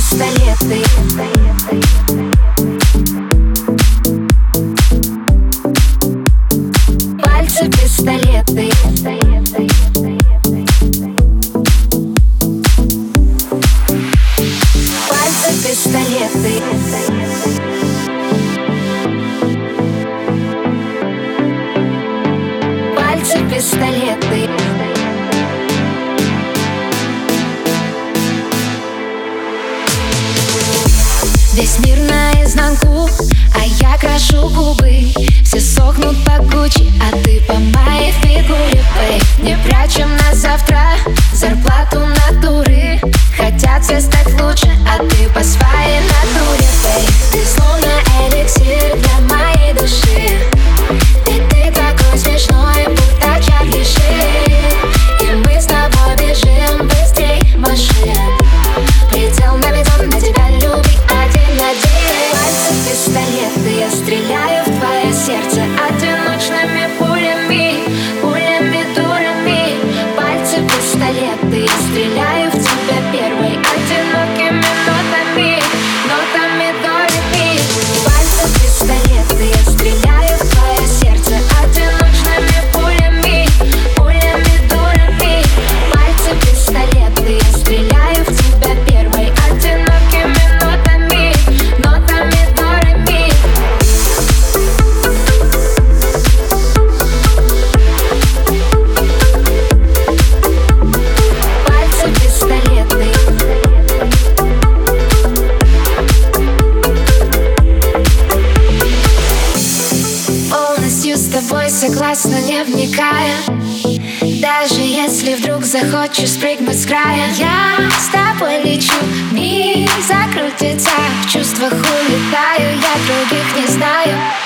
пистолеты. Пальцы пистолеты. Пальцы пистолеты. Пальцы пистолеты. Весь мир наизнанку, а я крашу губы. Все сохнут по куче, а ты по моей фигуре. Не прячем на завтра зарплату натуры. Хотят все стать лучше, а ты по своей натуре. Ты словно эликсир для моей души. Ведь ты такой смешной, будто Чарли Шин. И мы с тобой бежим быстрей машин. Предел наведен на тебя, люби. Пальцы пистолеты, я стреляю в твое сердце одиночными пулями, пулями дурами. Пальцы пистолеты, я стреляю в тебя первой одинокими нотами, нотами дурами. Пальцы пистолеты, я стреляю в твое сердце одиночными пулями, пулями дурами. Пальцы пистолеты, я стреляю в тебя первой одинокими нотами. Согласно, не вникая, даже если вдруг захочешь спрыгнуть с края, я с тобой лечу, мир закрутится, в чувствах улетаю, я других не знаю.